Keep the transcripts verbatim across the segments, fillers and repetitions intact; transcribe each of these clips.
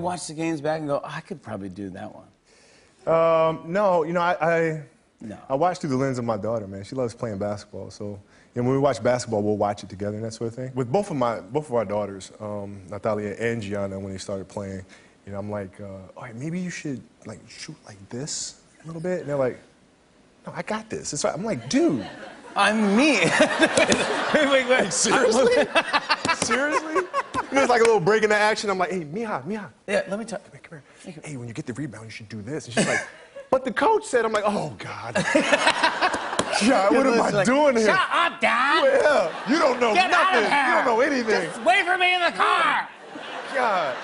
watch the games back and go, oh, I could probably do that one? Um, no, you know, I, I, no. I watch through the lens of my daughter, man. She loves playing basketball, so... And when we watch basketball, we'll watch it together and that sort of thing. With both of my, both of our daughters, um, Natalia and Gianna, when they started playing, you know, I'm like, uh, all right, maybe you should like shoot like this a little bit. And they're like, no, I got this. It's right. I'm like, dude, I'm me. wait, wait, wait. Seriously? Seriously? You know, it's like a little break in the action. I'm like, hey, Mija, Mija. Yeah, let me talk. Come here, come here. Hey, when you get the rebound, you should do this. And she's like, but the coach said. I'm like, oh God. God, what am I like, doing here? Shut up, Dad! Well, yeah, you don't know Get nothing. You don't know anything. Just wait for me in the car. God,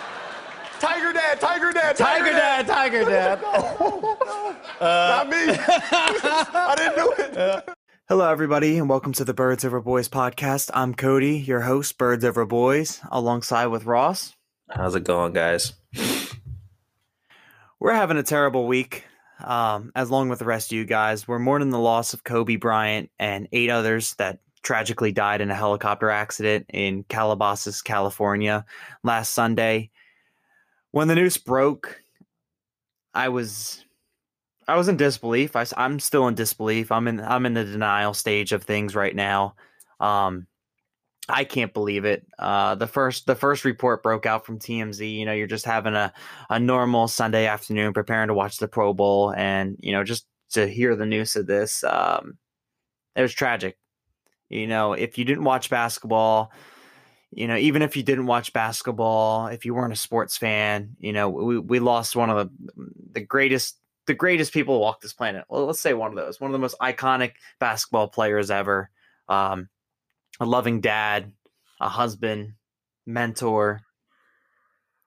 Tiger Dad, Tiger Dad, Tiger, Tiger Dad, Dad, Tiger Dad. No, no, uh, not me. I didn't do it. Uh, Hello, everybody, and welcome to the Birds Over Boys podcast. I'm Cody, your host, Birds Over Boys, alongside with Ross. How's it going, guys? We're having a terrible week. Um, as long with the rest of you guys, we're mourning the loss of Kobe Bryant and eight others that tragically died in a helicopter accident in Calabasas, California, last Sunday. When the news broke, I was, I was in disbelief. I, I'm still in disbelief. I'm in, I'm in the denial stage of things right now. Um, I can't believe it. Uh, the first the first report broke out from T M Z. You know, you're just having a, a normal Sunday afternoon preparing to watch the Pro Bowl. And, you know, just to hear the news of this, um, it was tragic. You know, if you didn't watch basketball, you know, even if you didn't watch basketball, if you weren't a sports fan, you know, we, we lost one of the, the greatest the greatest people to walk this planet. Well, let's say one of those, one of the most iconic basketball players ever. Um A loving dad, a husband, mentor.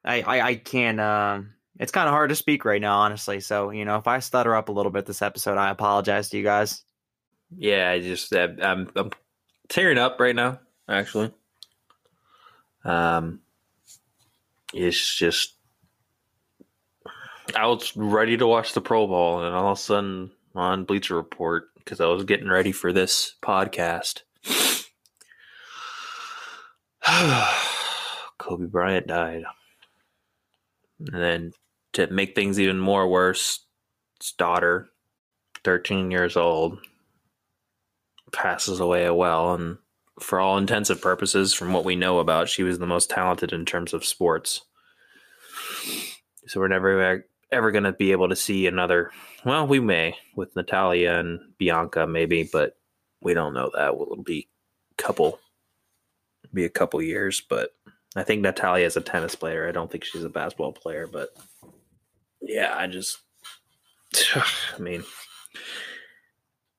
I I, I can't. Uh, it's kind of hard to speak right now, honestly. So you know, if I stutter up a little bit this episode, I apologize to you guys. Yeah, I just I, I'm I'm tearing up right now. Actually, um, it's just I was ready to watch the Pro Bowl, and all of a sudden on Bleacher Report because I was getting ready for this podcast. Kobe Bryant died. And then to make things even more worse, his daughter, thirteen years old, passes away. Well, and for all intents and purposes, from what we know about, she was the most talented in terms of sports. So we're never ever going to be able to see another. Well, we may with Natalia and Bianca maybe, but we don't know that. It'll be a couple Be a couple years, but I think Natalia is a tennis player. I don't think she's a basketball player, but yeah, I just, I mean,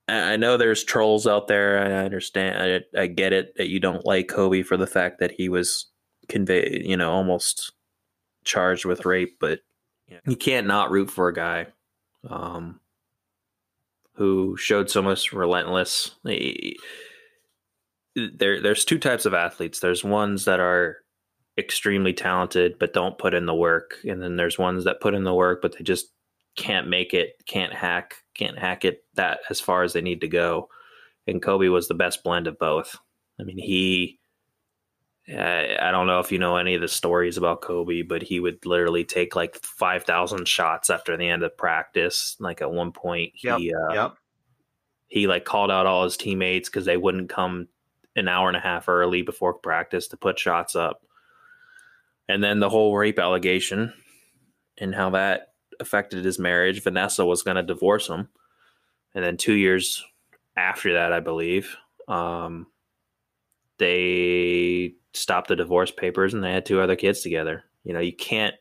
I know there's trolls out there. I understand. I, I get it that you don't like Kobe for the fact that he was conveyed, you know, almost charged with rape, but you can't not root for a guy um, who showed so much relentless. He, There, there's two types of athletes. There's ones that are extremely talented but don't put in the work, and then there's ones that put in the work but they just can't make it, can't hack, can't hack it that as far as they need to go. And Kobe was the best blend of both. I mean, he, I, I don't know if you know any of the stories about Kobe, but he would literally take like five thousand shots after the end of practice. Like at one point, he, yep, uh, yep. he like called out all his teammates because they wouldn't come an hour and a half early before practice to put shots up. And then the whole rape allegation and how that affected his marriage. Vanessa was going to divorce him. And then two years after that, I believe, um, they stopped the divorce papers and they had two other kids together. You know, you can't,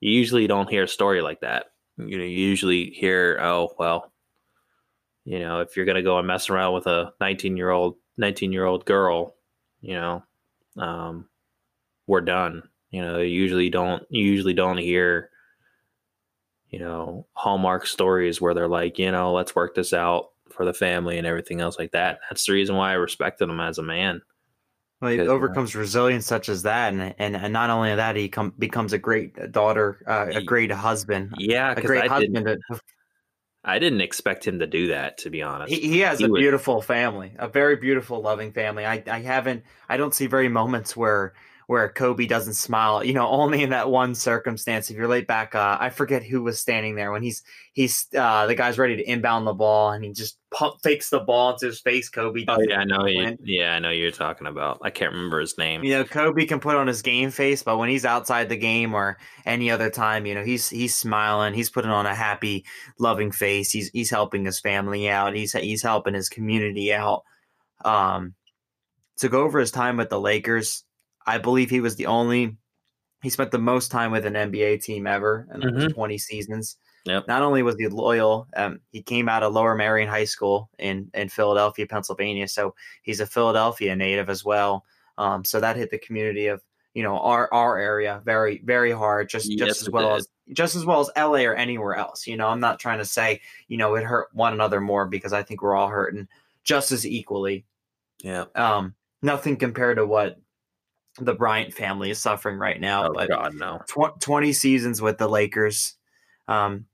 you usually don't hear a story like that. You know, you usually hear, oh, well, you know, if you're going to go and mess around with a nineteen year old, nineteen year old girl, you know, um, we're done. You know, you usually don't, you usually don't hear, you know, Hallmark stories where they're like, you know, let's work this out for the family and everything else like that. That's the reason why I respected him as a man. Well, he overcomes you know, resilience such as that. And, and, and not only that, he com- becomes a great daughter, uh, a great husband. Yeah. A great I husband. Didn't... I didn't expect him to do that, to be honest. He, he has he a would. beautiful family, a very beautiful, loving family. I, I haven't, I don't see very moments where, where Kobe doesn't smile, you know, only in that one circumstance. If you're late back, uh, I forget who was standing there when he's, he's, uh, the guy's ready to inbound the ball and he just pump fakes the ball into his face. Kobe doesn't. Oh, yeah, I know. You, yeah, I know you're talking about. I can't remember his name. You know, Kobe can put on his game face, but when he's outside the game or any other time, you know, he's, he's smiling, he's putting on a happy, loving face. He's, he's helping his family out. He's, he's helping his community out. Um, to go over his time with the Lakers, I believe he was the only – he spent the most time with an N B A team ever in mm-hmm. like twenty seasons. Yep. Not only was he loyal, um, he came out of Lower Merion High School in, in Philadelphia, Pennsylvania. So he's a Philadelphia native as well. Um, so that hit the community of, you know, our our area very, very hard, just, yes, just as well as just as well as L A or anywhere else. You know, I'm not trying to say, you know, it hurt one another more because I think we're all hurting just as equally. Yeah. Um, nothing compared to what – the Bryant family is suffering right now, oh, but God, no. tw- twenty seasons with the Lakers. Um,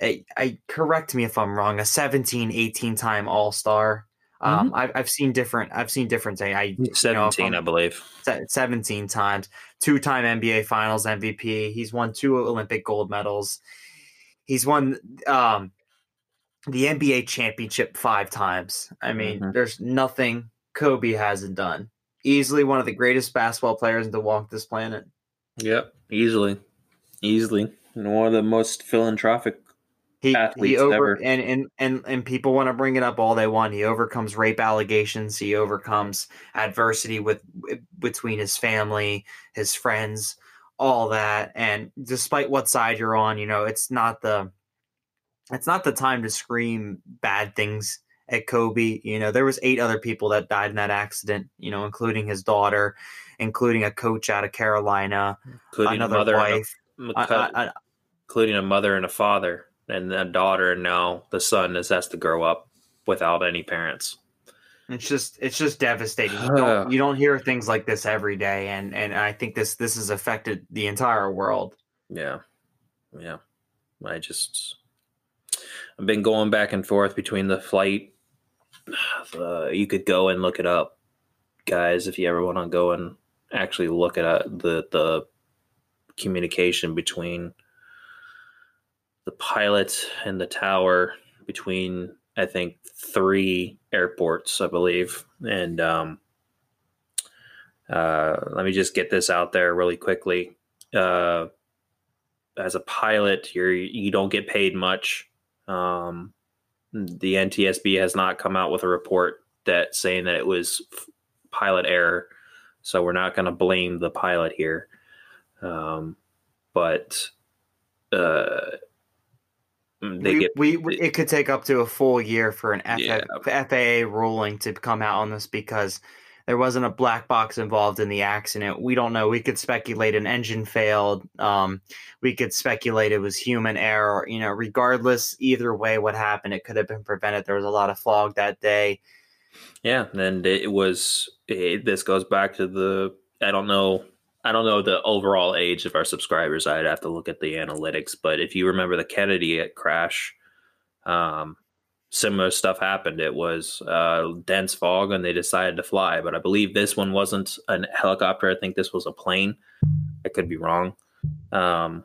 I, I correct me if I'm wrong, a seventeen, eighteen time all-star. Um, mm-hmm. I've, I've seen different, I've seen different. I, I seventeen, you know, I believe seventeen times, two time N B A finals M V P. He's won two Olympic gold medals. He's won, um, the N B A championship five times. I mean, mm-hmm. there's nothing Kobe hasn't done. Easily one of the greatest basketball players to walk this planet. Yep, easily, easily, and one of the most philanthropic he, athletes he over, ever. And, and and and people want to bring it up all they want. He overcomes rape allegations. He overcomes adversity with between his family, his friends, all that. And despite what side you're on, you know, it's not the it's not the time to scream bad things at Kobe. You know, there was eight other people that died in that accident, you know, including his daughter, including a coach out of Carolina, including another mother wife, and a, uh, uh, including a mother and a father and a daughter. And now the son is, has to grow up without any parents. It's just, it's just devastating. You don't, you don't hear things like this every day. And, and I think this, this has affected the entire world. Yeah. Yeah. I just, I've been going back and forth between the flight. Uh, you could go and look it up, guys. If you ever want to go and actually look at uh, the the communication between the pilot and the tower between, I think, three airports, I believe. And um, uh, let me just get this out there really quickly. Uh, as a pilot, you're you don't get paid much. Um, the N T S B has not come out with a report that saying that it was f- pilot error. So we're not going to blame the pilot here. Um, but, uh, they we, get, we, we, it could take up to a full year for an F- yeah. F A A ruling to come out on this because there wasn't a black box involved in the accident. We don't know. We could speculate an engine failed. Um, we could speculate it was human error. You know, regardless, either way, what happened, it could have been prevented. There was a lot of fog that day. Yeah, and it was. It, this goes back to the. I don't know. I don't know the overall age of our subscribers. I'd have to look at the analytics. But if you remember the Kennedy crash, um. similar stuff happened. It was uh, dense fog and they decided to fly. But I believe this one wasn't a helicopter. I think this was a plane. I could be wrong. Um,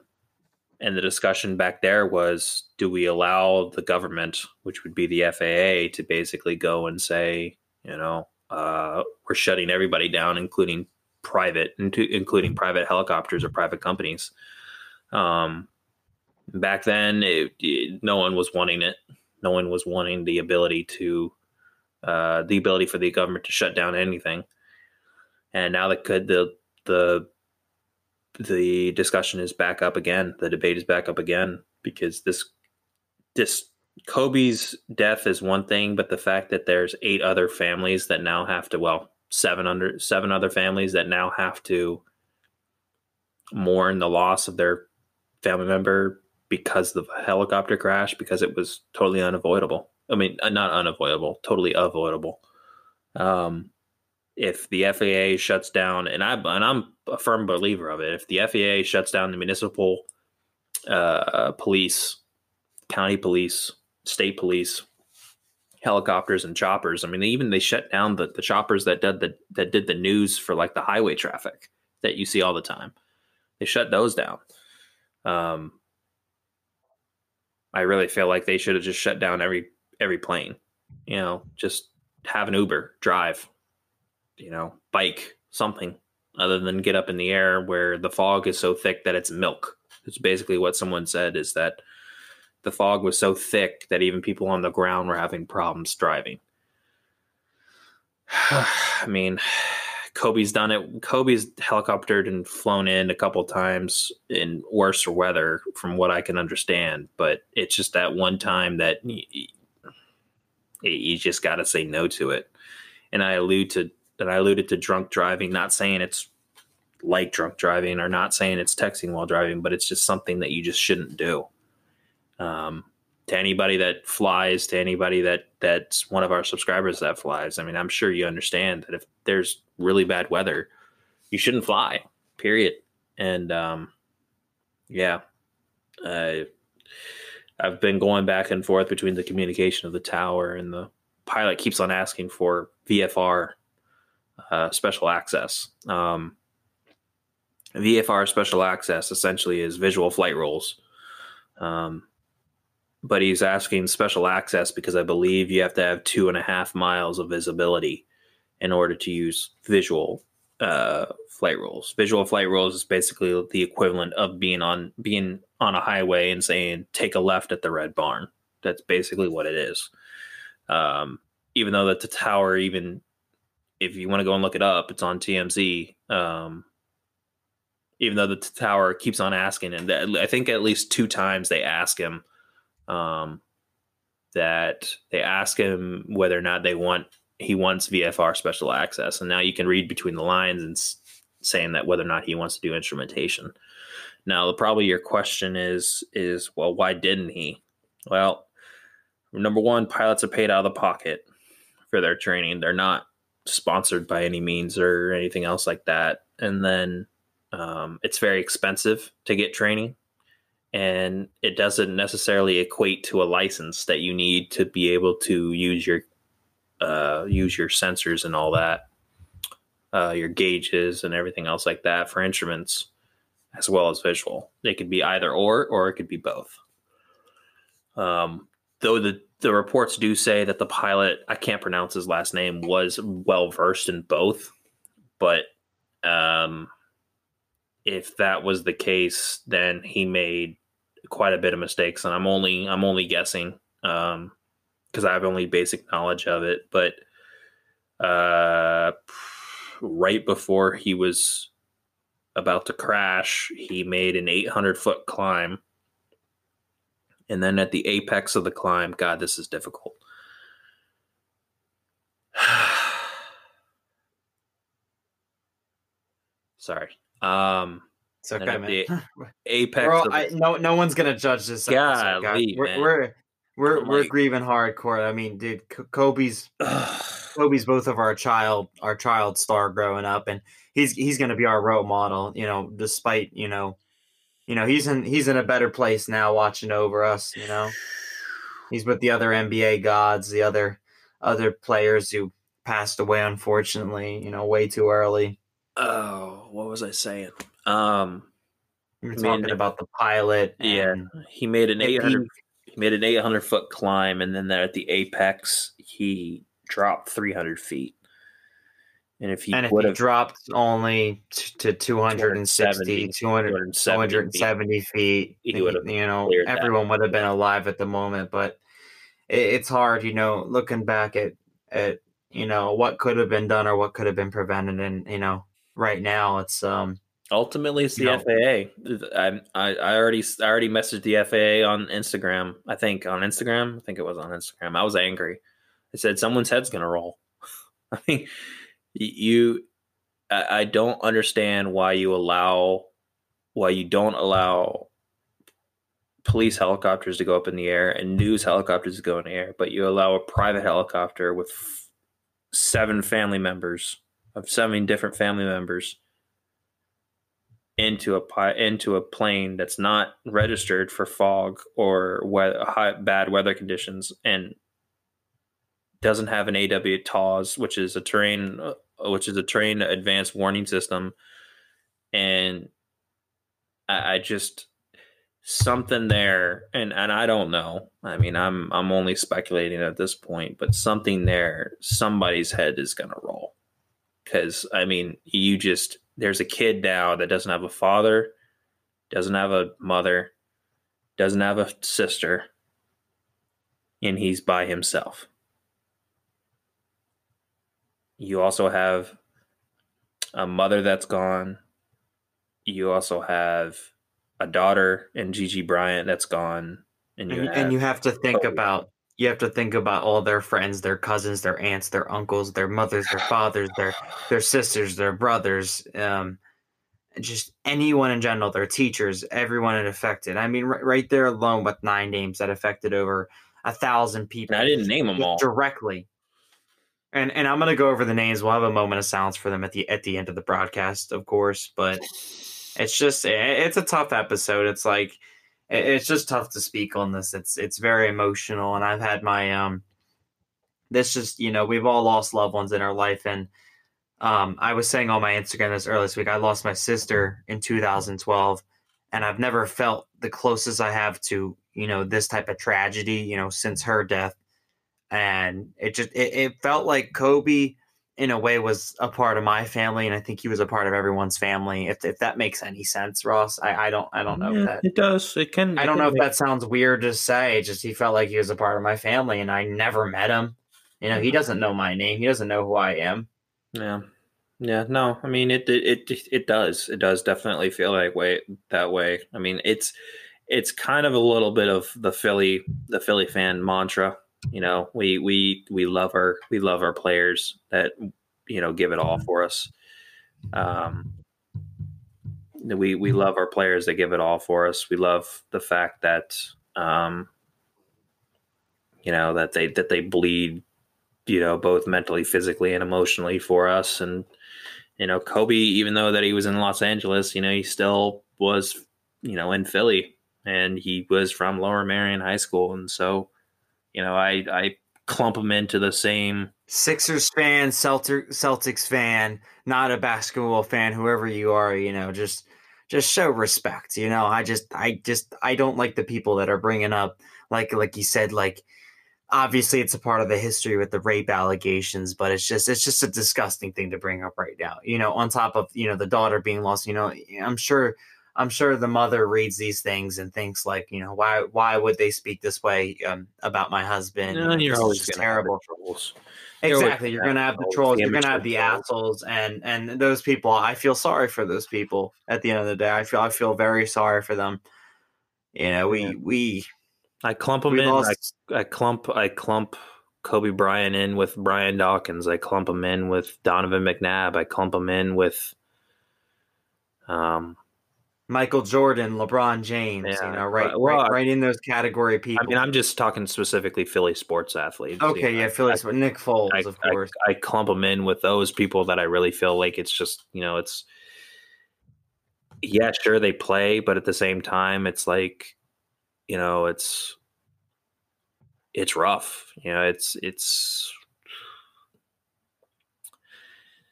and the discussion back there was, do we allow the government, which would be the F A A, to basically go and say, you know, uh, we're shutting everybody down, including private, including private helicopters or private companies. Um, back then, it, it, no one was wanting it. No one was wanting the ability to, uh, the ability for the government to shut down anything. And now that could the the the discussion is back up again. The debate is back up again because this this Kobe's death is one thing, but the fact that there's eight other families that now have to well seven under seven other families that now have to mourn the loss of their family member. Because of the helicopter crash, because it was totally unavoidable. I mean, not unavoidable, totally avoidable. Um, if the F A A shuts down, and, I, and I'm a firm believer of it, if the F A A shuts down the municipal uh, police, county police, state police, helicopters and choppers, I mean, they even they shut down the, the choppers that did the, that did the news for like the highway traffic. that you see all the time. They shut those down. Um, I really feel like they should have just shut down every every plane. You know, just have an Uber, drive, you know, bike, something other than get up in the air where the fog is so thick that it's milk. It's basically what someone said, is that the fog was so thick that even people on the ground were having problems driving. I mean, Kobe's done it. Kobe's helicoptered and flown in a couple times in worse weather, from what I can understand. But it's just that one time that you, you just got to say no to it. And I allude to that. I alluded to drunk driving, not saying it's like drunk driving or not saying it's texting while driving, but it's just something that you just shouldn't do. Um, to anybody that flies, to anybody that that's one of our subscribers that flies, I mean, I'm sure you understand that if there's really bad weather, you shouldn't fly, period. And um, yeah, uh, I've been going back and forth between the communication of the tower, and the pilot keeps on asking for V F R, uh, special access. Um, V F R special access essentially is visual flight rules. Um, but he's asking special access because I believe you have to have two and a half miles of visibility in order to use visual uh, flight rules. Visual flight rules is basically the equivalent of being on being on a highway and saying, take a left at the red barn. That's basically what it is. Um, even though that the tower, even if you want to go and look it up, it's on T M Z. Um, even though the t- tower keeps on asking, and th- I think at least two times they ask him, um, that they ask him whether or not they want, he wants V F R special access. And now you can read between the lines and s- saying that whether or not he wants to do instrumentation. Now, probably your question is, is, well, why didn't he? Well, number one, pilots are paid out of the pocket for their training. They're not sponsored by any means or anything else like that. And then, um, it's very expensive to get training, and it doesn't necessarily equate to a license that you need to be able to use your, uh, use your sensors and all that, uh, your gauges and everything else like that for instruments as well as visual. It could be either or, or it could be both. Um, though the, the reports do say that the pilot, I can't pronounce his last name, was well-versed in both, but, um, if that was the case, then he made quite a bit of mistakes, and I'm only I'm only guessing um, because I have only basic knowledge of it. But uh, right before he was about to crash, he made an eight hundred foot climb, and then at the apex of the climb, God, this is difficult. Sorry. Um, it's okay, man. Apex. All, the, I, no, no one's gonna judge this. Yeah, we're, we're we're like, we're grieving hardcore. I mean, dude, Kobe's ugh. Kobe's both of our child, our child star growing up, and he's he's gonna be our role model. You know, despite you know, you know he's in he's in a better place now, watching over us. You know, he's with the other N B A gods, the other other players who passed away, unfortunately. You know, way too early. Oh, what was I saying? Um, we were talking about the pilot. Yeah, he made an eight hundred. He made an eight hundred foot climb, and then there at the apex, he dropped three hundred feet. And if he would have dropped only to two hundred sixty, two hundred seventy feet, he would have. You know, everyone would have been alive at the moment. But it, it's hard, you know, looking back at at you know what could have been done or what could have been prevented, and you know. Right now, it's um. Ultimately, it's the know. F A A. I, I I already I already messaged the F A A on Instagram. I think on Instagram, I think it was on Instagram. I was angry. I said someone's head's gonna roll. I mean, you. I, I don't understand why you allow, why you don't allow police helicopters to go up in the air and news helicopters to go in the air, but you allow a private helicopter with f- seven family members. Of seven different family members into a pi- into a plane that's not registered for fog or weather, high, bad weather conditions, and doesn't have an A W TAWS, which is a terrain, which is a terrain advanced warning system, And I, I just something there, and, and I don't know. I mean, I'm I'm only speculating at this point, but something there, somebody's head is gonna roll. Because I mean, you just there's a kid now that doesn't have a father, doesn't have a mother, doesn't have a sister, and he's by himself. You also have a mother that's gone. You also have a daughter in Gigi Bryant that's gone, and you and, have, and you have to think Kobe. about you have to think about all their friends, their cousins, their aunts, their uncles, their mothers, their fathers, their their sisters, their brothers, um, just anyone in general, their teachers, everyone it affected. I mean, right, right there alone with nine names that affected over a thousand people. And I didn't name them all directly. And and I'm gonna go over the names. We'll have a moment of silence for them at the at the end of the broadcast, of course. But it's just it's a tough episode. It's like it's just tough to speak on this. It's it's very emotional, and I've had my um. This just you know we've all lost loved ones in our life, and um I was saying on my Instagram this earlier this week. I lost my sister in two thousand twelve, and I've never felt the closest I have to you know this type of tragedy you know since her death. And it just it, it felt like Kobe, in a way, was a part of my family, and I think he was a part of everyone's family. If if that makes any sense, Ross, I, I don't I don't know yeah, if that it does. It can. I it don't can know make... if that sounds weird to say. Just he felt like he was a part of my family, and I never met him. You know, he doesn't know my name. He doesn't know who I am. Yeah, yeah. No, I mean it. It it, it does. It does definitely feel like way that way. I mean, it's it's kind of a little bit of the Philly the Philly fan mantra. You know, we, we, we love our, we love our players that, you know, give it all for us. Um, we, we love our players that give it all for us. We love the fact that, um, you know, that they, that they bleed, you know, both mentally, physically, and emotionally for us. And, you know, Kobe, even though that he was in Los Angeles, you know, he still was, you know, in Philly, and he was from Lower Merion High School. And so, You know, I, I clump them into the same Sixers fan, Celtic, Celtics fan, not a basketball fan, whoever you are, you know, just just show respect. You know, I just I just I don't like the people that are bringing up like like you said, like obviously it's a part of the history with the rape allegations, but it's just it's just a disgusting thing to bring up right now. You know, on top of, you know, the daughter being lost, you know, I'm sure. I'm sure the mother reads these things and thinks like, you know, why why would they speak this way um, about my husband? No, you're always terrible. Trolls. Exactly. You're going to have the trolls. You're going to have the assholes. And and those people, I feel sorry for those people at the end of the day. I feel I feel very sorry for them. You know, we yeah. we I clump them in. I, I clump I clump Kobe Bryant in with Brian Dawkins. I clump him in with Donovan McNabb. I clump him in with um Michael Jordan, LeBron James, yeah, you know, right, well, right, right in those category of people. I mean, I'm just talking specifically Philly sports athletes. Okay, you know, yeah, Philly sports. Nick Foles, I, of course. I, I clump them in with those people that I really feel like it's just, you know, it's yeah, sure they play, but at the same time, it's like, you know, it's it's rough. You know, it's it's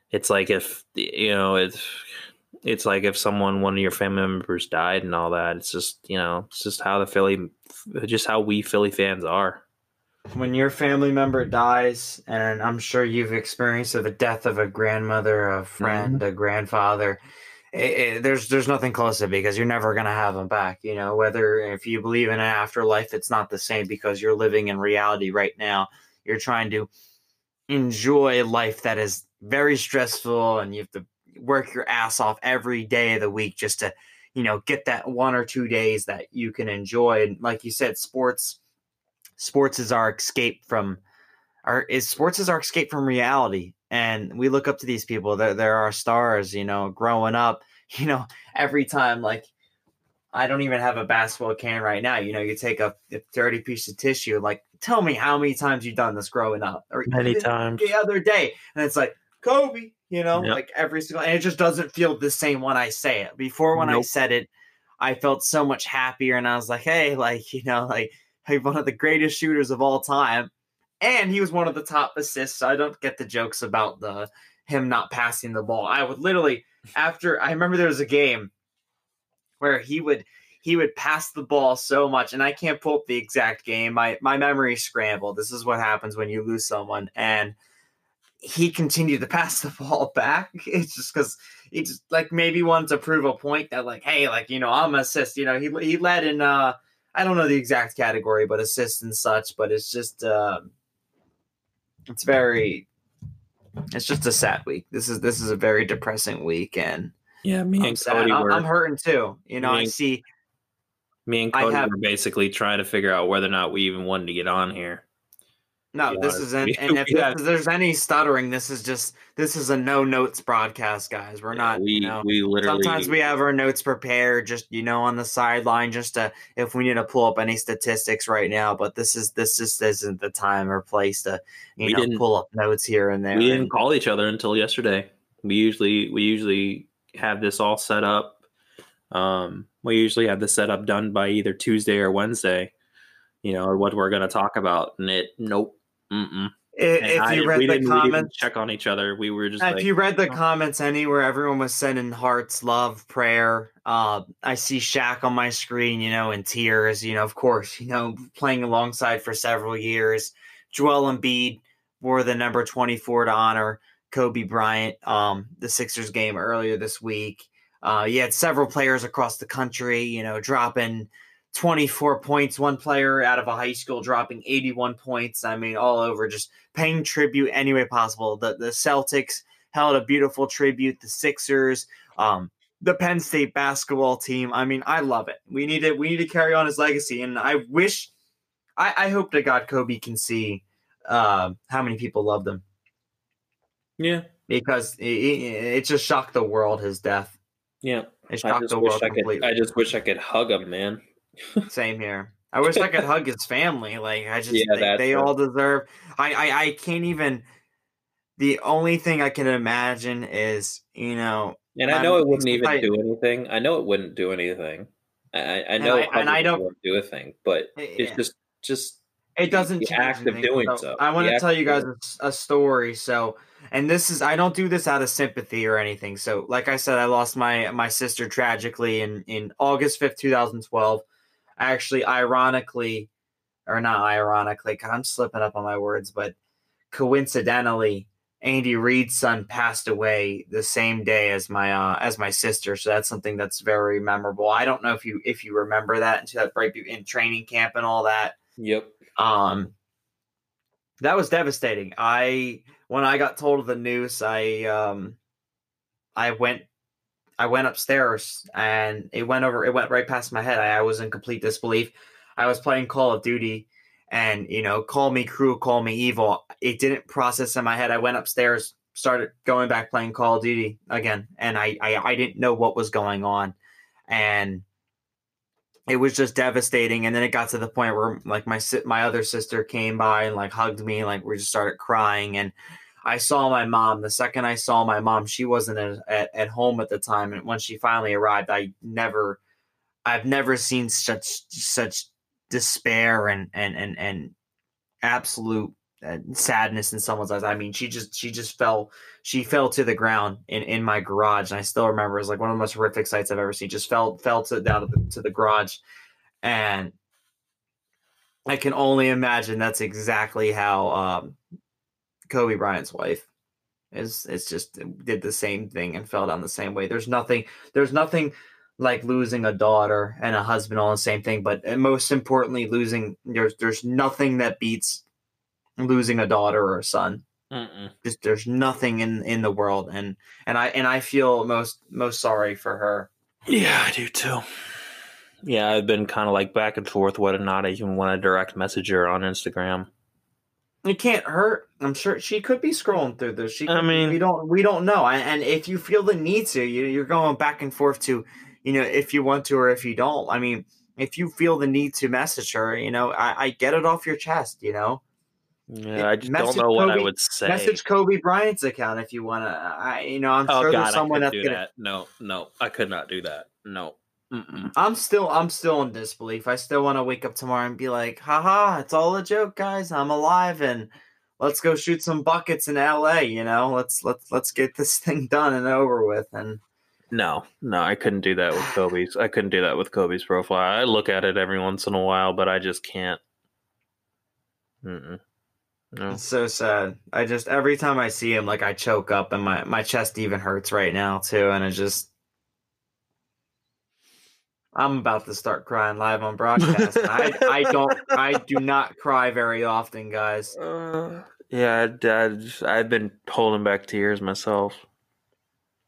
it's like if you know it's. It's like if someone, one of your family members died and all that. It's just, you know, it's just how the Philly, just how we Philly fans are. When your family member dies, and I'm sure you've experienced the death of a grandmother, a friend, mm-hmm. a grandfather, it, it, there's there's nothing close to it because you're never going to have them back. You know, whether if you believe in an afterlife, it's not the same because you're living in reality right now. You're trying to enjoy life that is very stressful, and you have to work your ass off every day of the week just to, you know, get that one or two days that you can enjoy. And like you said, sports, sports is our escape from our is sports is our escape from reality. And we look up to these people. They're, they're our stars, you know, growing up, you know, every time, like, I don't even have a basketball can right now. You know, you take a, a dirty piece of tissue, like, tell me how many times you've done this growing up or many times the other day. And it's like, Kobe, you know, yep. like every single, and it just doesn't feel the same when I say it. Before when nope. I said it, I felt so much happier, and I was like, hey, like, you know, like, hey, one of the greatest shooters of all time. And he was one of the top assists. So I don't get the jokes about the, him not passing the ball. I would literally, after, I remember there was a game where he would he would pass the ball so much, and I can't pull up the exact game. My my memory scrambled. This is what happens when you lose someone, and he continued to pass the ball back. It's just because he just like maybe wanted to prove a point that like, hey, like, you know, I'm assist. You know, he he led in uh I don't know the exact category, but assists and such. But it's just uh, it's very it's just a sad week. This is this is a very depressing week, and yeah, me I'm and sad. Cody I'm, were, I'm hurting too. You know, I see. Me and Cody have, were basically trying to figure out whether or not we even wanted to get on here. No, this is an, and if yeah. there's any stuttering, this is just this is a no notes broadcast, guys. We're yeah, not we, you know, we literally sometimes we have our notes prepared, just you know, on the sideline, just to if we need to pull up any statistics right now. But this is this just isn't the time or place to you we know didn't, pull up notes here and there. We didn't and, call each other until yesterday. We usually we usually have this all set up. Um, we usually have the setup done by either Tuesday or Wednesday, you know, or what we're going to talk about. And it nope. Mm-mm. If I, you read the didn't, comments, check on each other. We were just. If like, you read the oh. comments anywhere, everyone was sending hearts, love, prayer. Uh, I see Shaq on my screen, you know, in tears. You know, of course, you know, playing alongside for several years. Joel Embiid wore the number twenty-four to honor Kobe Bryant. Um, the Sixers game earlier this week. Uh, you had several players across the country, you know, dropping twenty-four points. One player out of a high school dropping eighty-one points. I mean, all over, just paying tribute any way possible. The the Celtics held a beautiful tribute. The Sixers, um, the Penn State basketball team. I mean, I love it. We need to we need to carry on his legacy, and I wish, I, I hope to God Kobe can see uh, how many people loved him. Yeah, because it, it just shocked the world his death. Yeah, I just, wish I, could, I just wish I could hug him, man. Same here. I wish I could hug his family. Like I just, yeah, they, they all deserve. I, I, I can't even. The only thing I can imagine is, you know, and I know I'm, it wouldn't even I, do anything. I know it wouldn't do anything. I, I know, and I, and I don't wouldn't do a thing, but it's yeah. just, just it doesn't the change act anything. Of doing so. so. I want the to tell you guys a, a story. So. And this is, I don't do this out of sympathy or anything. So like I said, I lost my, my sister tragically in, in August fifth, twenty twelve. I actually ironically, or not ironically, cause I'm slipping up on my words, but coincidentally, Andy Reid's son passed away the same day as my, uh, as my sister. So that's something that's very memorable. I don't know if you, if you remember that into that break in training camp and all that. Yep. Um, that was devastating. I, When I got told of the news, I um, I went, I went upstairs, and it went over, it went right past my head. I, I was in complete disbelief. I was playing Call of Duty, and you know, call me cruel, call me evil. It didn't process in my head. I went upstairs, started going back playing Call of Duty again, and I I, I didn't know what was going on, and it was just devastating. And then it got to the point where like my my other sister came by and like hugged me, and like we just started crying, and I saw my mom. The second I saw my mom, she wasn't at, at, at home at the time. And when she finally arrived, I never, I've never seen such such despair and and and and absolute sadness in someone's eyes. I mean, she just she just fell she fell to the ground in, in my garage, and I still remember it's like one of the most horrific sights I've ever seen. Just fell fell to down to the, to the garage, and I can only imagine that's exactly how. Um, Kobe Bryant's wife is it's just did the same thing and fell down the same way. There's nothing there's nothing like losing a daughter and a husband all the same thing, but most importantly losing there's there's nothing that beats losing a daughter or a son. Mm-mm. Just there's nothing in, in the world and and I and I feel most most sorry for her. Yeah, I do too. Yeah, I've been kind of like back and forth whether or not I even want to direct message her on Instagram. It can't hurt. I'm sure she could be scrolling through this. She, could, I mean, we don't, we don't know. And if you feel the need to, you, you're going back and forth to, you know, if you want to or if you don't. I mean, if you feel the need to message her, you know, I, I get it off your chest. You know, yeah, I just don't know Kobe, what I would say. Message Kobe Bryant's account if you want to. I, you know, I'm oh, sure God, there's someone I that's do gonna. That. No, no, I could not do that. No. Mm-mm. I'm still, I'm still in disbelief. I still want to wake up tomorrow and be like, haha, it's all a joke, guys. I'm alive and let's go shoot some buckets in L A, you know, let's, let's, let's get this thing done and over with. And no, no, I couldn't do that with Kobe's. I couldn't do that with Kobe's profile. I look at it every once in a while, but I just can't. Mm-mm. No. It's so sad. I just, every time I see him, like I choke up and my, my chest even hurts right now too. And it just, I'm about to start crying live on broadcast. I, I don't, I do not cry very often, guys. Uh, yeah, I, I just, I've been holding back tears myself.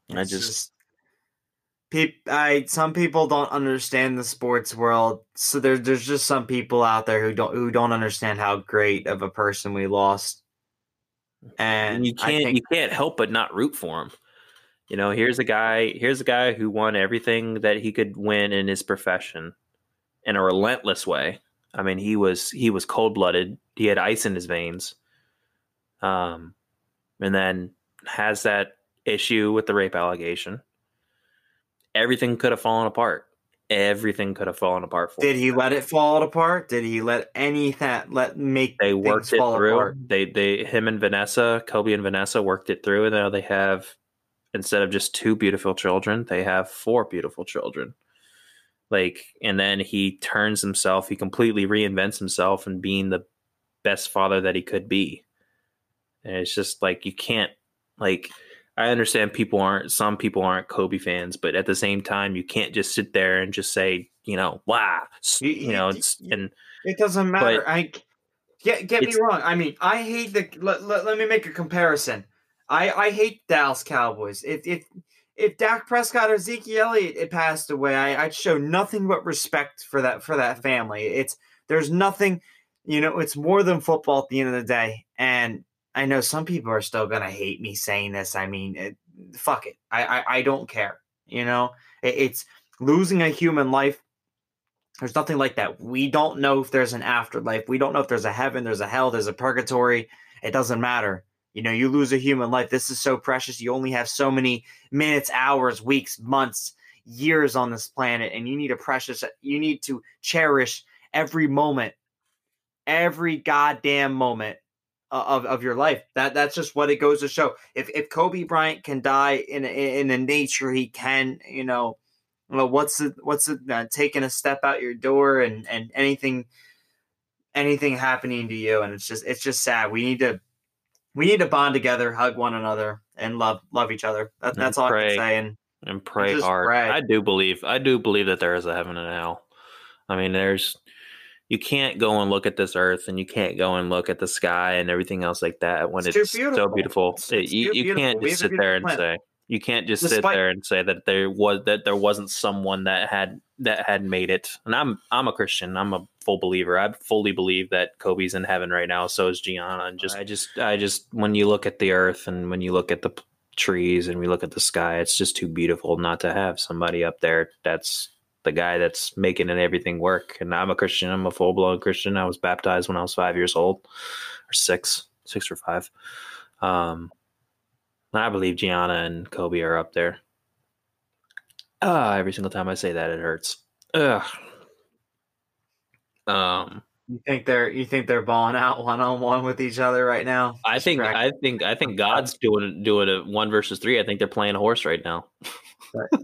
It's I just, just peop, I some people don't understand the sports world, so there, there's just some people out there who don't who don't understand how great of a person we lost. And, and you can't I think, you can't help but not root for him. You know, here's a guy, here's a guy who won everything that he could win in his profession in a relentless way. I mean, he was, he was cold-blooded. He had ice in his veins. Um, and then has that issue with the rape allegation. Everything could have fallen apart. Everything could have fallen apart. For Did him. He let it fall apart? Did he let any that let make they worked it fall through. Apart? They, they, him and Vanessa, Kobe and Vanessa worked it through, and now they have, instead of just two beautiful children, they have four beautiful children. Like, and then he turns himself, he completely reinvents himself and being the best father that he could be. And it's just like, you can't, like, I understand people aren't, some people aren't Kobe fans, but at the same time, you can't just sit there and just say, you know, wow, you, you know, it's, and it doesn't matter. But, I get, get me wrong. I mean, I hate the, let, let, let me make a comparison. I, I hate Dallas Cowboys. If if if Dak Prescott or Zeke Elliott it passed away, I, I'd show nothing but respect for that for that family. It's there's nothing, you know. It's more than football at the end of the day. And I know some people are still gonna hate me saying this. I mean, it, fuck it. I, I I don't care. You know, it, it's losing a human life. There's nothing like that. We don't know if there's an afterlife. We don't know if there's a heaven. There's a hell. There's a purgatory. It doesn't matter. You know, you lose a human life. This is so precious. You only have so many minutes, hours, weeks, months, years on this planet. And you need a precious, you need to cherish every moment, every goddamn moment of, of your life. That that's just what it goes to show. If if Kobe Bryant can die in in, in nature, he can, you know, well, what's the, what's the, uh, taking a step out your door and, and anything, anything happening to you. And it's just, it's just sad. We need to, We need to bond together, hug one another, and love love each other. That, that's all pray, I can say. And, and pray and hard. Pray. I do believe. I do believe that there is a heaven and a hell. I mean, there's. You can't go and look at this earth, and you can't go and look at the sky and everything else like that when it's, it's beautiful. so beautiful. It's, it's you, you beautiful. can't just sit there and plan. say you can't just Despite- sit there and say that there was that there wasn't someone that had that had made it. And I'm I'm a Christian. I'm a full believer. I fully believe that Kobe's in heaven right now. So is Gianna. And just I just I just when you look at the earth and when you look at the p- trees and we look at the sky, it's just too beautiful not to have somebody up there that's the guy that's making it everything work. And I'm a Christian. I'm a full blown Christian. I was baptized when I was five years old, or six, six or five. Um, I believe Gianna and Kobe are up there. Ah, uh, every single time I say that, it hurts. Ugh. Um, you think they're you think they're balling out one on one with each other right now? I think I think I think God's doing doing a one versus three. I think they're playing a horse right now.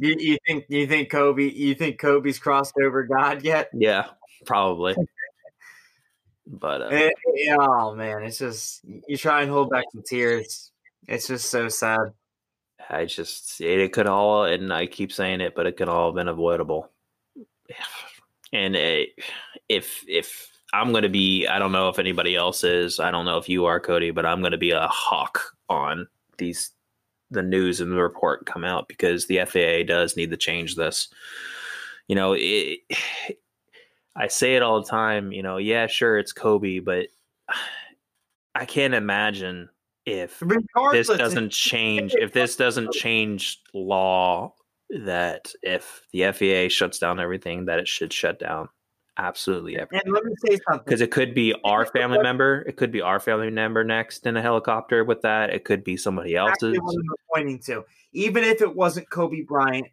you, you think you think Kobe you think Kobe's crossed over God yet? Yeah, probably. But uh, it, it, oh man, it's just you try and hold back the tears. It's just so sad. I just it, it could all, and I keep saying it, but it could all have been avoidable. And it, if if I'm going to be, I don't know if anybody else is, I don't know if you are, Cody, but I'm going to be a hawk on these the news and the report come out, because the F A A does need to change this. You know, it, I say it all the time. You know, yeah, sure, it's Kobe, but I can't imagine. If Regardless, this doesn't change, if this doesn't change law, that if the F A A shuts down everything, that it should shut down absolutely everything. And let me say something, because it could be our family member, it could be our family member next in a helicopter with that. It could be somebody else's. Pointing to, even if it wasn't Kobe Bryant,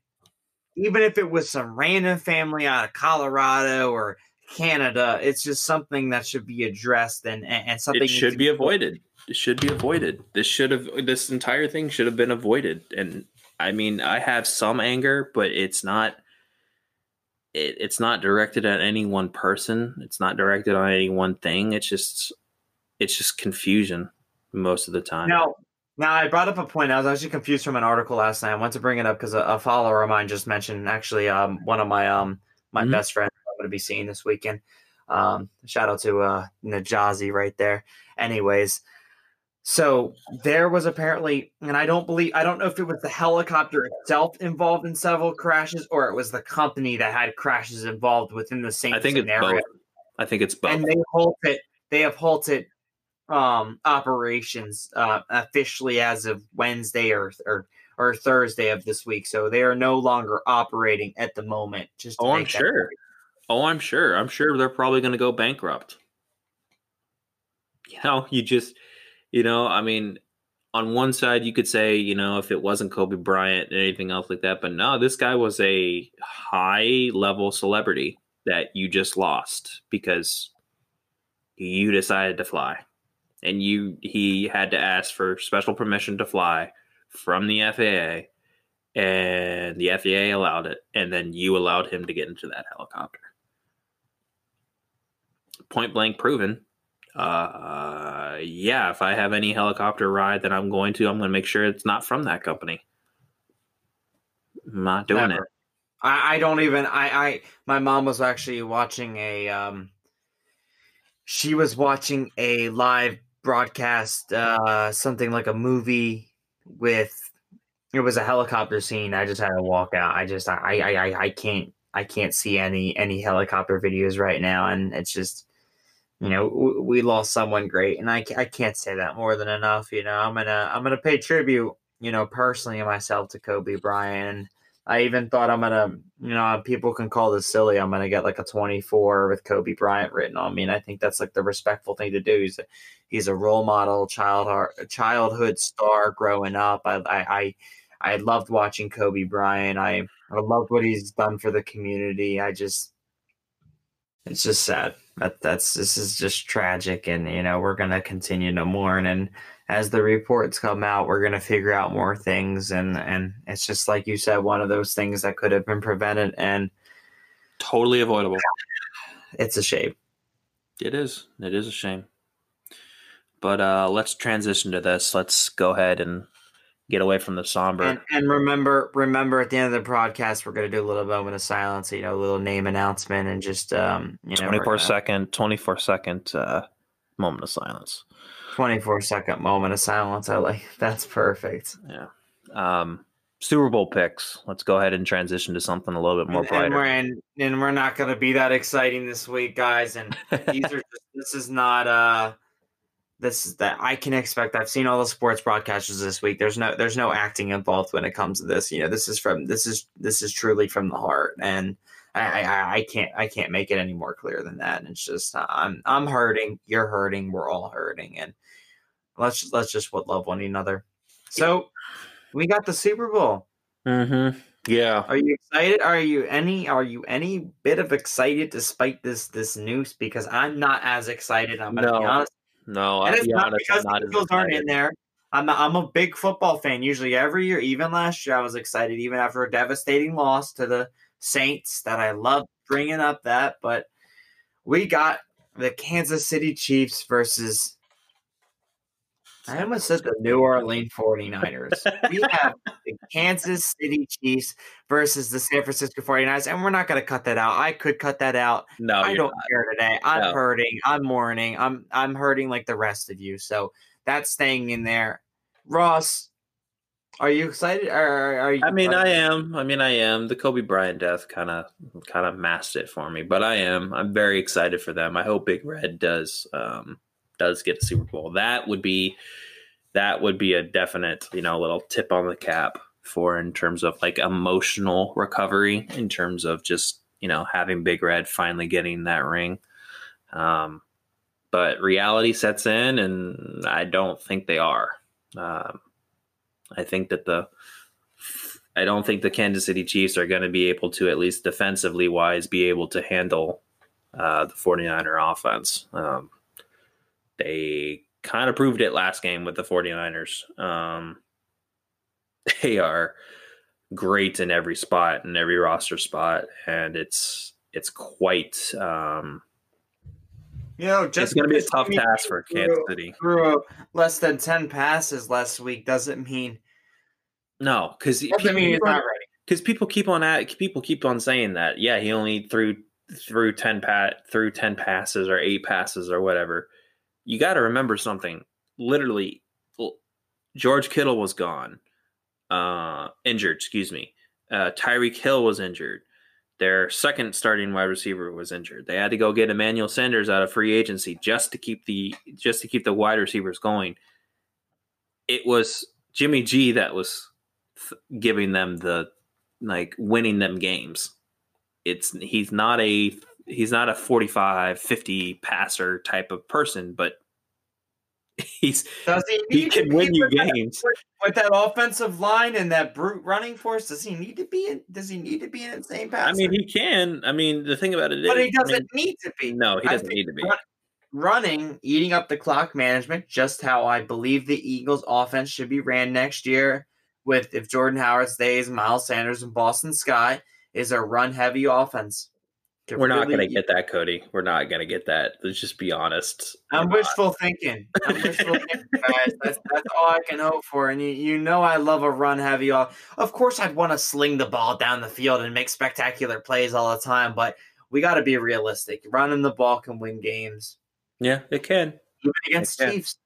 even if it was some random family out of Colorado or Canada. It's just something that should be addressed and, and something it should be avoided. It should be avoided. This should have, this entire thing should have been avoided. And I mean, I have some anger, but it's not, it, it's not directed at any one person. It's not directed on any one thing. It's just, it's just confusion most of the time. Now, now I brought up a point. I was actually confused from an article last night. I want to bring it up because a, a follower of mine just mentioned, actually, um, one of my, um, my mm-hmm. best friends I'm going to be seeing this weekend. Um, shout out to, uh, Najazi right there. Anyways. So there was apparently, and I don't believe, I don't know if it was the helicopter itself involved in several crashes, or it was the company that had crashes involved within the same I think scenario. It's both. I think it's both. And they halted, they have halted um, operations uh, officially as of Wednesday or, or or Thursday of this week. So they are no longer operating at the moment. Just oh, I'm sure. Oh, I'm sure. I'm sure they're probably going to go bankrupt. You know, you just. You know, I mean, on one side, you could say, you know, if it wasn't Kobe Bryant and anything else like that. But no, this guy was a high level celebrity that you just lost because you decided to fly. And you he had to ask for special permission to fly from the F A A. And the F A A allowed it. And then you allowed him to get into that helicopter. Point blank proven. Uh, yeah, if I have any helicopter ride that I'm going to, I'm going to make sure it's not from that company. I'm not doing Never. it. I, I don't even, I, I, my mom was actually watching a, um, she was watching a live broadcast, uh, something like a movie with, it was a helicopter scene. I just had to walk out. I just, I, I, I, I can't, I can't see any, any helicopter videos right now. And it's just, you know, we lost someone great, and I, I can't say that more than enough. You know, I'm gonna I'm gonna pay tribute, you know, personally myself to Kobe Bryant. I even thought I'm gonna, you know, people can call this silly. I'm gonna get like a twenty-four with Kobe Bryant written on me, and I think that's like the respectful thing to do. He's a, he's a role model, child childhood star growing up. I I I, I loved watching Kobe Bryant. I I loved what he's done for the community. I just. It's just sad. That that's this is just tragic, and you know we're gonna continue to mourn. And as the reports come out, we're gonna figure out more things. And and it's just like you said, one of those things that could have been prevented and totally avoidable. It's a shame. It is. It is a shame. But uh, let's transition to this. Let's go ahead and get away from the somber. And, and remember, remember at the end of the broadcast, we're going to do a little moment of silence, you know, a little name announcement and just, um, you know, twenty-four second, twenty-four second uh, moment of silence. twenty-four second moment of silence. I like that's perfect. Yeah. Um, Super Bowl picks. Let's go ahead and transition to something a little bit more and, brighter. And we're, in, and we're not going to be that exciting this week, guys. And these are, just, this is not, uh, This is that I can expect. I've seen all the sports broadcasters this week. There's no, there's no acting involved when it comes to this. You know, this is from, this is, this is truly from the heart, and I, I, I can't, I can't make it any more clear than that. It's just, I'm, I'm hurting. You're hurting. We're all hurting, and let's, let's just love one another. So, we got the Super Bowl. Mm-hmm. Yeah. Are you excited? Are you any? Are you any bit of excited despite this, this news? Because I'm not as excited. I'm gonna no. be honest. No, and I'll it's be not honest, because I'm not the Eagles aren't in there. I'm not, I'm a big football fan. Usually every year, even last year, I was excited, even after a devastating loss to the Saints that I love bringing up that. But we got the Kansas City Chiefs versus – I almost said the New Orleans forty-niners. We have the Kansas City Chiefs versus the San Francisco forty-niners, and we're not going to cut that out. I could cut that out. No, I don't not. care today. I'm no. hurting. I'm mourning. I'm I'm hurting like the rest of you. So that's staying in there. Ross, are you excited? Or are you? I mean, I am. I mean, I am. The Kobe Bryant death kind of kind of masked it for me, but I am. I'm very excited for them. I hope Big Red does um, does get a Super Bowl. That would be that would be a definite, you know, little tip on the cap. For in terms of like emotional recovery, in terms of just, you know, having Big Red finally getting that ring. Um, but reality sets in, and I don't think they are. Um, I think that the, I don't think the Kansas City Chiefs are going to be able to, at least defensively wise, be able to handle uh, the 49er offense. Um, they kind of proved it last game with the 49ers. Um, they are great in every spot, in every roster spot, and it's it's quite um, you know, just it's going to be a tough task for Kansas City. Threw less than ten passes last week doesn't mean no, because doesn't mean he's not ready. Because people keep on at, people keep on saying that yeah, he only threw threw ten pat threw ten passes or eight passes or whatever. You got to remember something. Literally, George Kittle was gone, uh, injured. Excuse me. Uh, Tyreek Hill was injured. Their second starting wide receiver was injured. They had to go get Emmanuel Sanders out of free agency just to keep the just to keep the wide receivers going. It was Jimmy G that was th- giving them the like winning them games. It's he's not a. He's not a forty-five, fifty passer type of person, but he's does he, need he can win you games. That, with that offensive line and that brute running force, does he need to be? Does he need to be an insane passer? I mean, he can. I mean, the thing about it but is, but he doesn't I mean, need to be. No, he doesn't need to be. Running, eating up the clock management, just how I believe the Eagles' offense should be ran next year. With if Jordan Howard stays, Miles Sanders and Boston Scott is a run-heavy offense. We're really not going to get that, Cody. We're not going to get that. Let's just be honest. We're I'm wishful not. thinking. I'm wishful thinking, guys. That's, that's all I can hope for. And you, you know I love a run-heavy off. Of course I'd want to sling the ball down the field and make spectacular plays all the time, but we got to be realistic. Running the ball can win games. Yeah, it can. Even against can. Chiefs.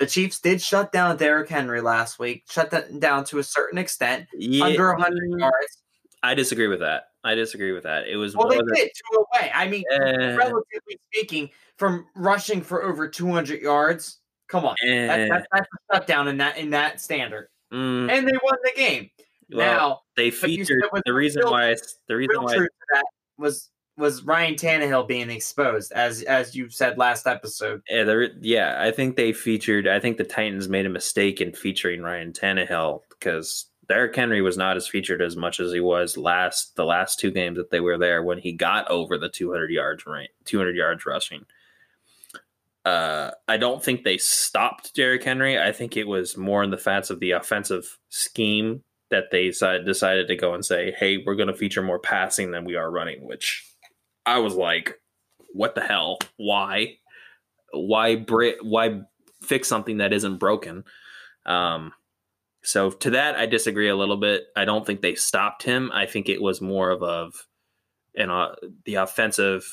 The Chiefs did shut down Derrick Henry last week, shut that down to a certain extent, yeah. under one hundred yards. I disagree with that. I disagree with that. It was well, they than, did two away. I mean, uh, relatively speaking, from rushing for over two hundred yards. Come on, uh, that, that, that's a shutdown in that in that standard, mm, and they won the game. Well, now they featured the reason real, why the reason why that was was Ryan Tannehill being exposed, as as you said last episode. Yeah, yeah, I think they featured. I think the Titans made a mistake in featuring Ryan Tannehill because Derrick Henry was not as featured as much as he was last the last two games that they were there when he got over the two hundred yards two hundred yards rushing. Uh, I don't think they stopped Derrick Henry. I think it was more in the facts of the offensive scheme that they decided to go and say, hey, we're going to feature more passing than we are running, which I was like, what the hell? Why? Why, Brit? Why fix something that isn't broken? Um So to that, I disagree a little bit. I don't think they stopped him. I think it was more of, of an, uh, the offensive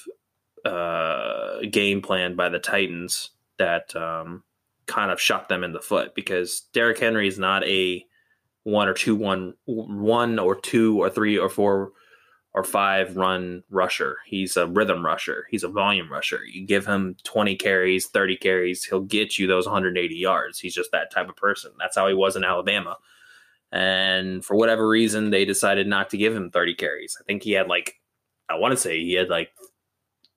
uh, game plan by the Titans that um, kind of shot them in the foot because Derrick Henry is not a one or two, one, one or two or three or four or five run rusher. He's a rhythm rusher. He's a volume rusher. You give him twenty carries, thirty carries, he'll get you those one hundred eighty yards. He's just that type of person. That's how he was in Alabama. And for whatever reason, they decided not to give him thirty carries. I think he had like, I want to say he had like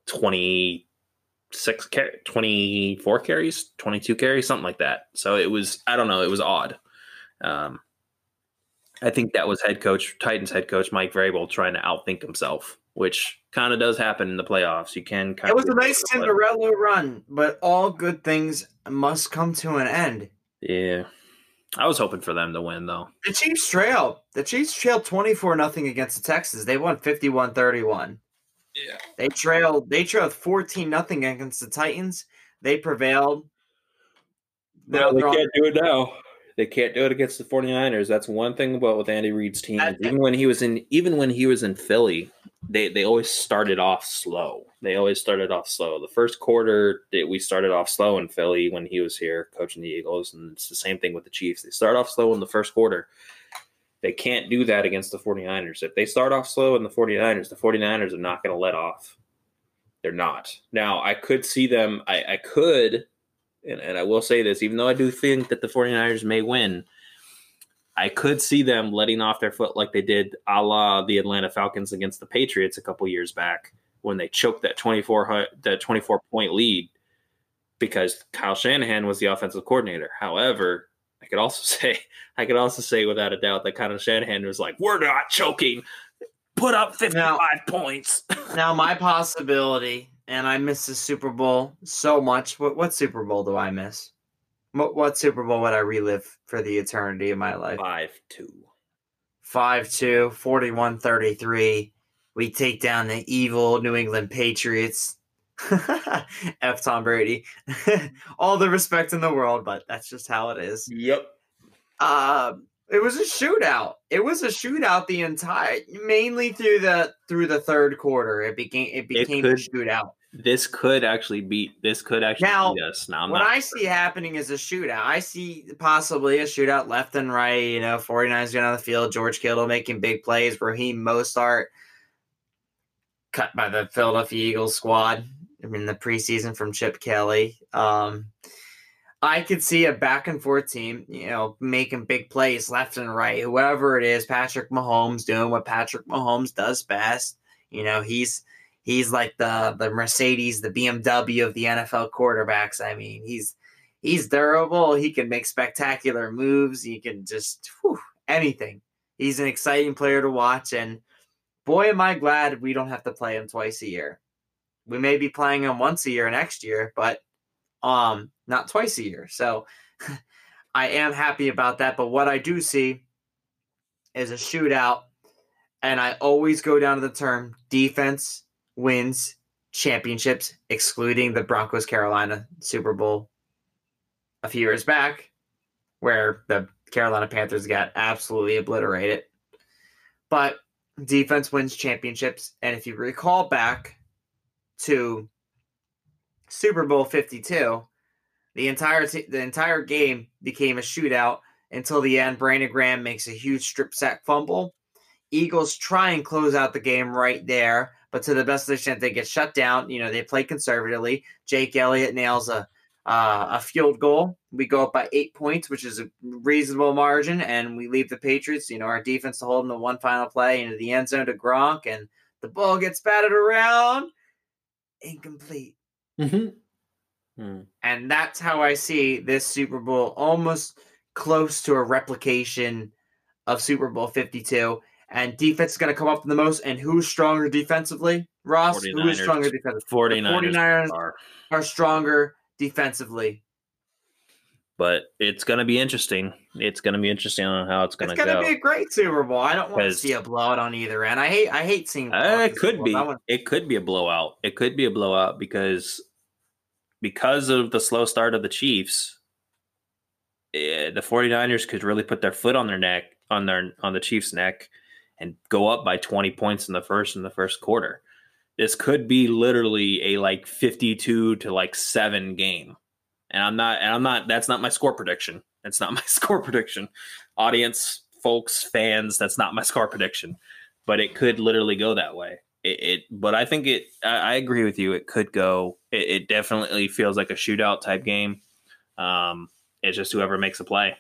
twenty-six, car- twenty-four carries, twenty-two carries, something like that. So it was, I don't know, it was odd. Um, I think that was head coach, Titans head coach Mike Vrabel trying to outthink himself, which kind of does happen in the playoffs. You can kind it of. It was a nice Cinderella run, but all good things must come to an end. Yeah. I was hoping for them to win, though. The Chiefs trailed. The Chiefs trailed twenty-four nothing against the Texans. They won fifty-one thirty-one. Yeah. They trailed They trailed fourteen nothing against the Titans. They prevailed. No, they can't do it now. They can't do it against the 49ers. That's one thing about with Andy Reid's team. Even when he was in even when he was in Philly, they, they always started off slow. They always started off slow. The first quarter, they, we started off slow in Philly when he was here coaching the Eagles, and it's the same thing with the Chiefs. They start off slow in the first quarter. They can't do that against the 49ers. If they start off slow in the 49ers, the 49ers are not going to let off. They're not. Now, I could see them – I I could – And, and I will say this, even though I do think that the 49ers may win, I could see them letting off their foot like they did a la the Atlanta Falcons against the Patriots a couple years back when they choked that twenty-four, that twenty-four-point lead because Kyle Shanahan was the offensive coordinator. However, I could also say, I could also say without a doubt that Kyle Shanahan was like, we're not choking. Put up fifty-five now, points. Now my possibility and I miss the Super Bowl so much. What, what Super Bowl do I miss? What, what Super Bowl would I relive for the eternity of my life? five two five two forty-one thirty-three We take down the evil New England Patriots. F Tom Brady. All the respect in the world, but that's just how it is. Yep. Uh, it was a shootout. It was a shootout the entire, mainly through the through the third quarter. It became it became it could, a shootout. This could actually be this could actually now, beat us. Now, I'm what not I sure. see happening is a shootout. I see possibly a shootout left and right. You know, 49ers getting on the field. George Kittle making big plays. Raheem Mostert cut by the Philadelphia Eagles squad. I mean, the preseason from Chip Kelly. Um, I could see a back and forth team, you know, making big plays left and right. Whoever it is, Patrick Mahomes doing what Patrick Mahomes does best. You know, he's he's like the the Mercedes, the B M W of the N F L quarterbacks. I mean, he's he's durable. He can make spectacular moves. He can just whew, anything. He's an exciting player to watch, and boy, am I glad we don't have to play him twice a year. We may be playing him once a year next year, but um, not twice a year. So I am happy about that. But what I do see is a shootout, and I always go down to the term defense wins championships, excluding the Broncos-Carolina Super Bowl a few years back, where the Carolina Panthers got absolutely obliterated. But defense wins championships, and if you recall back to Super Bowl fifty-two, the entire t- the entire game became a shootout until the end. Brandon Graham makes a huge strip sack fumble. Eagles try and close out the game right there, but to the best of their extent, they get shut down. You know, they play conservatively. Jake Elliott nails a uh, a field goal. We go up by eight points, which is a reasonable margin, and we leave the Patriots, you know, our defense to hold them to one final play into the end zone to Gronk, and the ball gets batted around. Incomplete. Mm-hmm. Mm. And that's how I see this Super Bowl, almost close to a replication of Super Bowl fifty-two. And defense is going to come up the most. And who's stronger defensively? Ross, who is stronger defensively? forty-niners, forty-niners are. are stronger defensively. But it's going to be interesting. It's going to be interesting on how it's going to go. It's going to be a great Super Bowl. I don't want to see a blowout on either end. I hate I hate seeing uh, it could be. One. It could be a blowout. It could be a blowout because because of the slow start of the Chiefs, it, the forty-niners could really put their foot on their neck, on their on the Chiefs' neck, and go up by twenty points in the first in the first quarter. This could be literally a like fifty-two to like seven game. And I'm not, and I'm not, that's not my score prediction. That's not my score prediction. Audience, folks, fans, that's not my score prediction. But it could literally go that way. It, it but I think it, I, I agree with you. It could go, it, it definitely feels like a shootout type game. Um, it's just whoever makes a play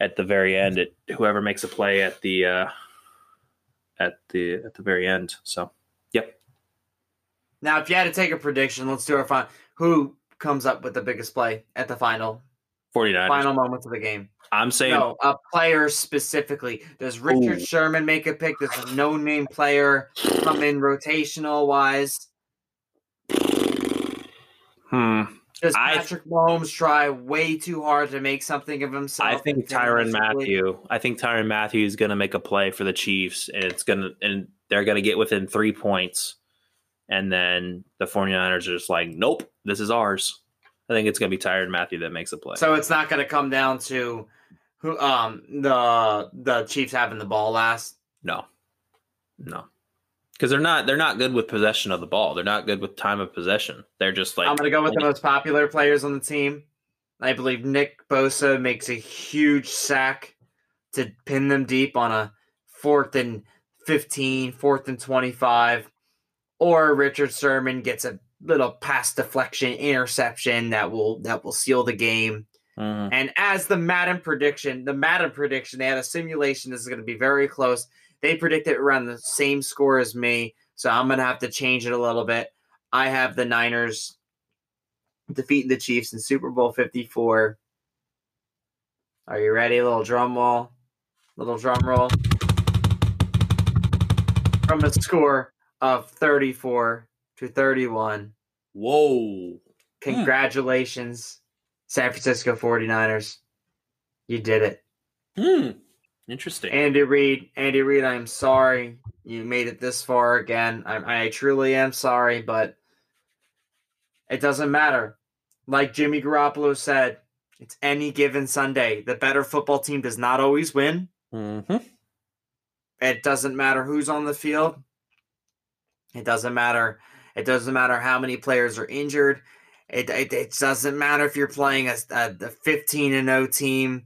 at the very end, it, whoever makes a play at the, uh, at the, at the very end. So, yep. Now, if you had to take a prediction, let's do our final. Who comes up with the biggest play at the final forty-niners. Final moments of the game. I'm saying no, a player specifically. Does Richard Ooh. Sherman make a pick? Does a no-name player come in rotational-wise? Hmm. Does Patrick I, Mahomes try way too hard to make something of himself? I think Tyrann Mathieu. I think Tyrann Mathieu is going to make a play for the Chiefs, and it's going to and they're going to get within three points. And then the forty-niners are just like, nope, this is ours. I think it's going to be Tyrann Mathieu that makes a play. So it's not going to come down to who um, the the Chiefs having the ball last? No. No. Because they're not they're not good with possession of the ball. They're not good with time of possession. They're just like... I'm going to go with the most popular players on the team. I believe Nick Bosa makes a huge sack to pin them deep on a fourth and fifteen, fourth and twenty-five. Or Richard Sherman gets a little pass deflection interception that will that will seal the game. Mm. And as the Madden prediction, the Madden prediction, they had a simulation. This is going to be very close. They predicted around the same score as me, so I'm going to have to change it a little bit. I have the Niners defeating the Chiefs in Super Bowl fifty-four. Are you ready? A little drum roll. Little drum roll. From a score of thirty-four to thirty-one. Whoa. Congratulations, hmm. San Francisco forty-niners. You did it. Hmm. Interesting. Andy Reid, Andy Reid, I'm sorry you made it this far again. I, I truly am sorry, but it doesn't matter. Like Jimmy Garoppolo said, it's any given Sunday. The better football team does not always win. Mm-hmm. It doesn't matter who's on the field. It doesn't matter. It doesn't matter how many players are injured. It it, it doesn't matter if you're playing a fifteen and oh team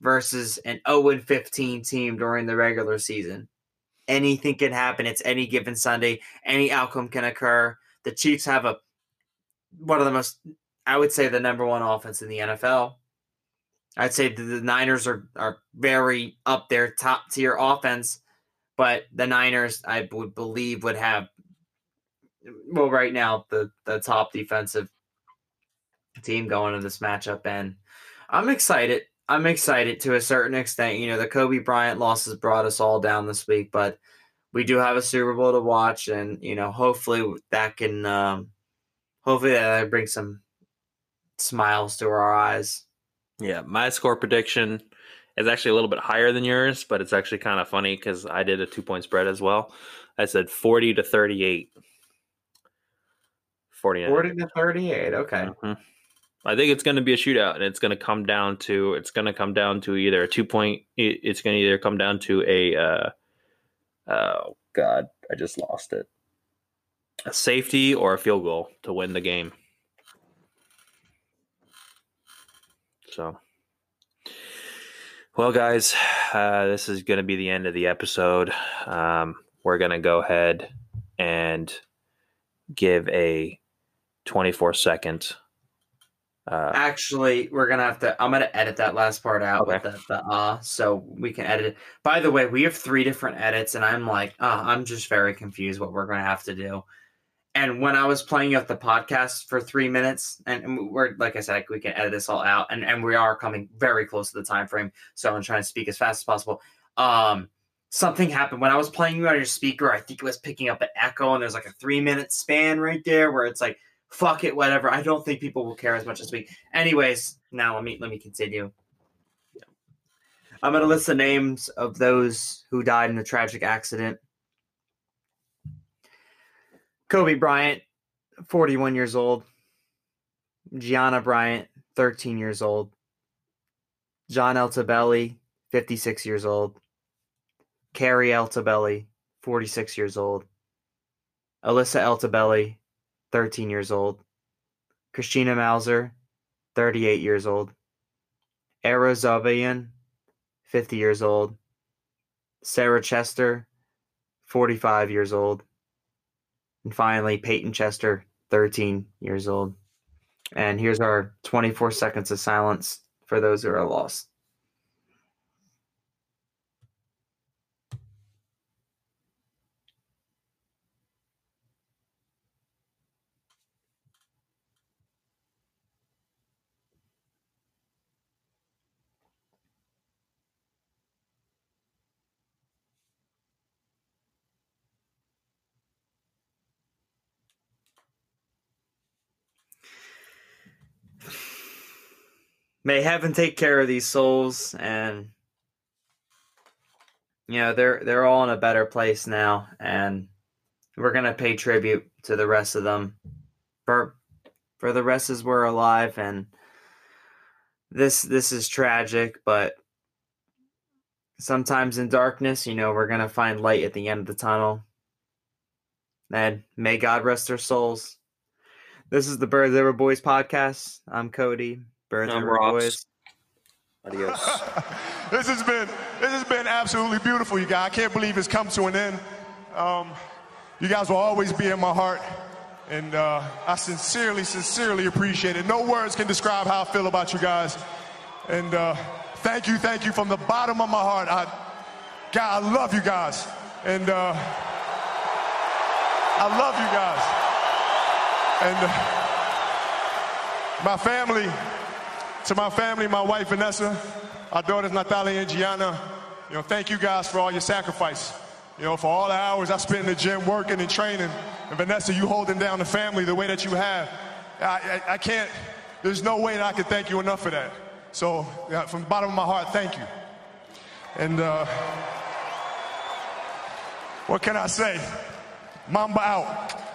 versus an oh and fifteen team during the regular season. Anything can happen. It's any given Sunday. Any outcome can occur. The Chiefs have a one of the most, I would say, the number one offense in the N F L. I'd say the, the Niners are, are very up there, top-tier offense, but the Niners, I would believe, would have, well, right now, the, the top defensive team going in this matchup, and I'm excited. I'm excited to a certain extent. You know, the Kobe Bryant losses brought us all down this week, but we do have a Super Bowl to watch, and, you know, hopefully that can um, hopefully that can bring some smiles to our eyes. Yeah, my score prediction is actually a little bit higher than yours, but it's actually kind of funny because I did a two-point spread as well. I said forty to thirty-eight. forty to thirty-eight, okay. Mm-hmm. I think it's going to be a shootout, and it's going to come down to it's going to come down to either a two point. It's going to either come down to a uh, oh god, I just lost it. A safety or a field goal to win the game. So, well, guys, uh, this is going to be the end of the episode. Um, we're going to go ahead and give a twenty-four second. Uh, Actually, we're gonna have to. I'm gonna edit that last part out okay. with the, the uh, so we can edit it. By the way, we have three different edits, and I'm like, uh, I'm just very confused what we're gonna have to do. And when I was playing up the podcast for three minutes, and, and we're like I said, we can edit this all out, and and we are coming very close to the time frame. So I'm gonna try to speak as fast as possible. Um, something happened when I was playing you on your speaker. I think it was picking up an echo, and there's like a three minute span right there where it's like, fuck it, whatever. I don't think people will care as much this week. Anyways, now let me let me continue. I'm gonna list the names of those who died in the tragic accident. Kobe Bryant, forty-one years old. Gianna Bryant, thirteen years old. John Eltabelli, fifty-six years old. Carrie Eltabelli, forty-six years old. Alyssa Eltabelli, thirteen years old. Christina Mauser, thirty-eight years old. Era Zavian, fifty years old. Sarah Chester, forty-five years old. And finally, Peyton Chester, thirteen years old. And here's our twenty-four seconds of silence for those who are lost. May heaven take care of these souls, and you know they're they're all in a better place now, and we're gonna pay tribute to the rest of them for for the rest as we're alive. And this this is tragic, but sometimes in darkness, you know, we're gonna find light at the end of the tunnel. And may God rest their souls. This is the Birds Over Boys podcast. I'm Cody. Birds Over Boys. Adios. This has been this has been absolutely beautiful, you guys. I can't believe it's come to an end. Um, you guys will always be in my heart, and uh, I sincerely, sincerely appreciate it. No words can describe how I feel about you guys, and uh, thank you, thank you from the bottom of my heart. I, God, I love you guys, and uh, I love you guys. And my family, to my family, my wife Vanessa, our daughters Natalia and Gianna, you know, thank you guys for all your sacrifice. You know, for all the hours I spent in the gym working and training, And Vanessa, you holding down the family the way that you have. I, I, I can't, there's no way that I can thank you enough for that. So yeah, from the bottom of my heart, thank you. And uh, what can I say? Mamba out.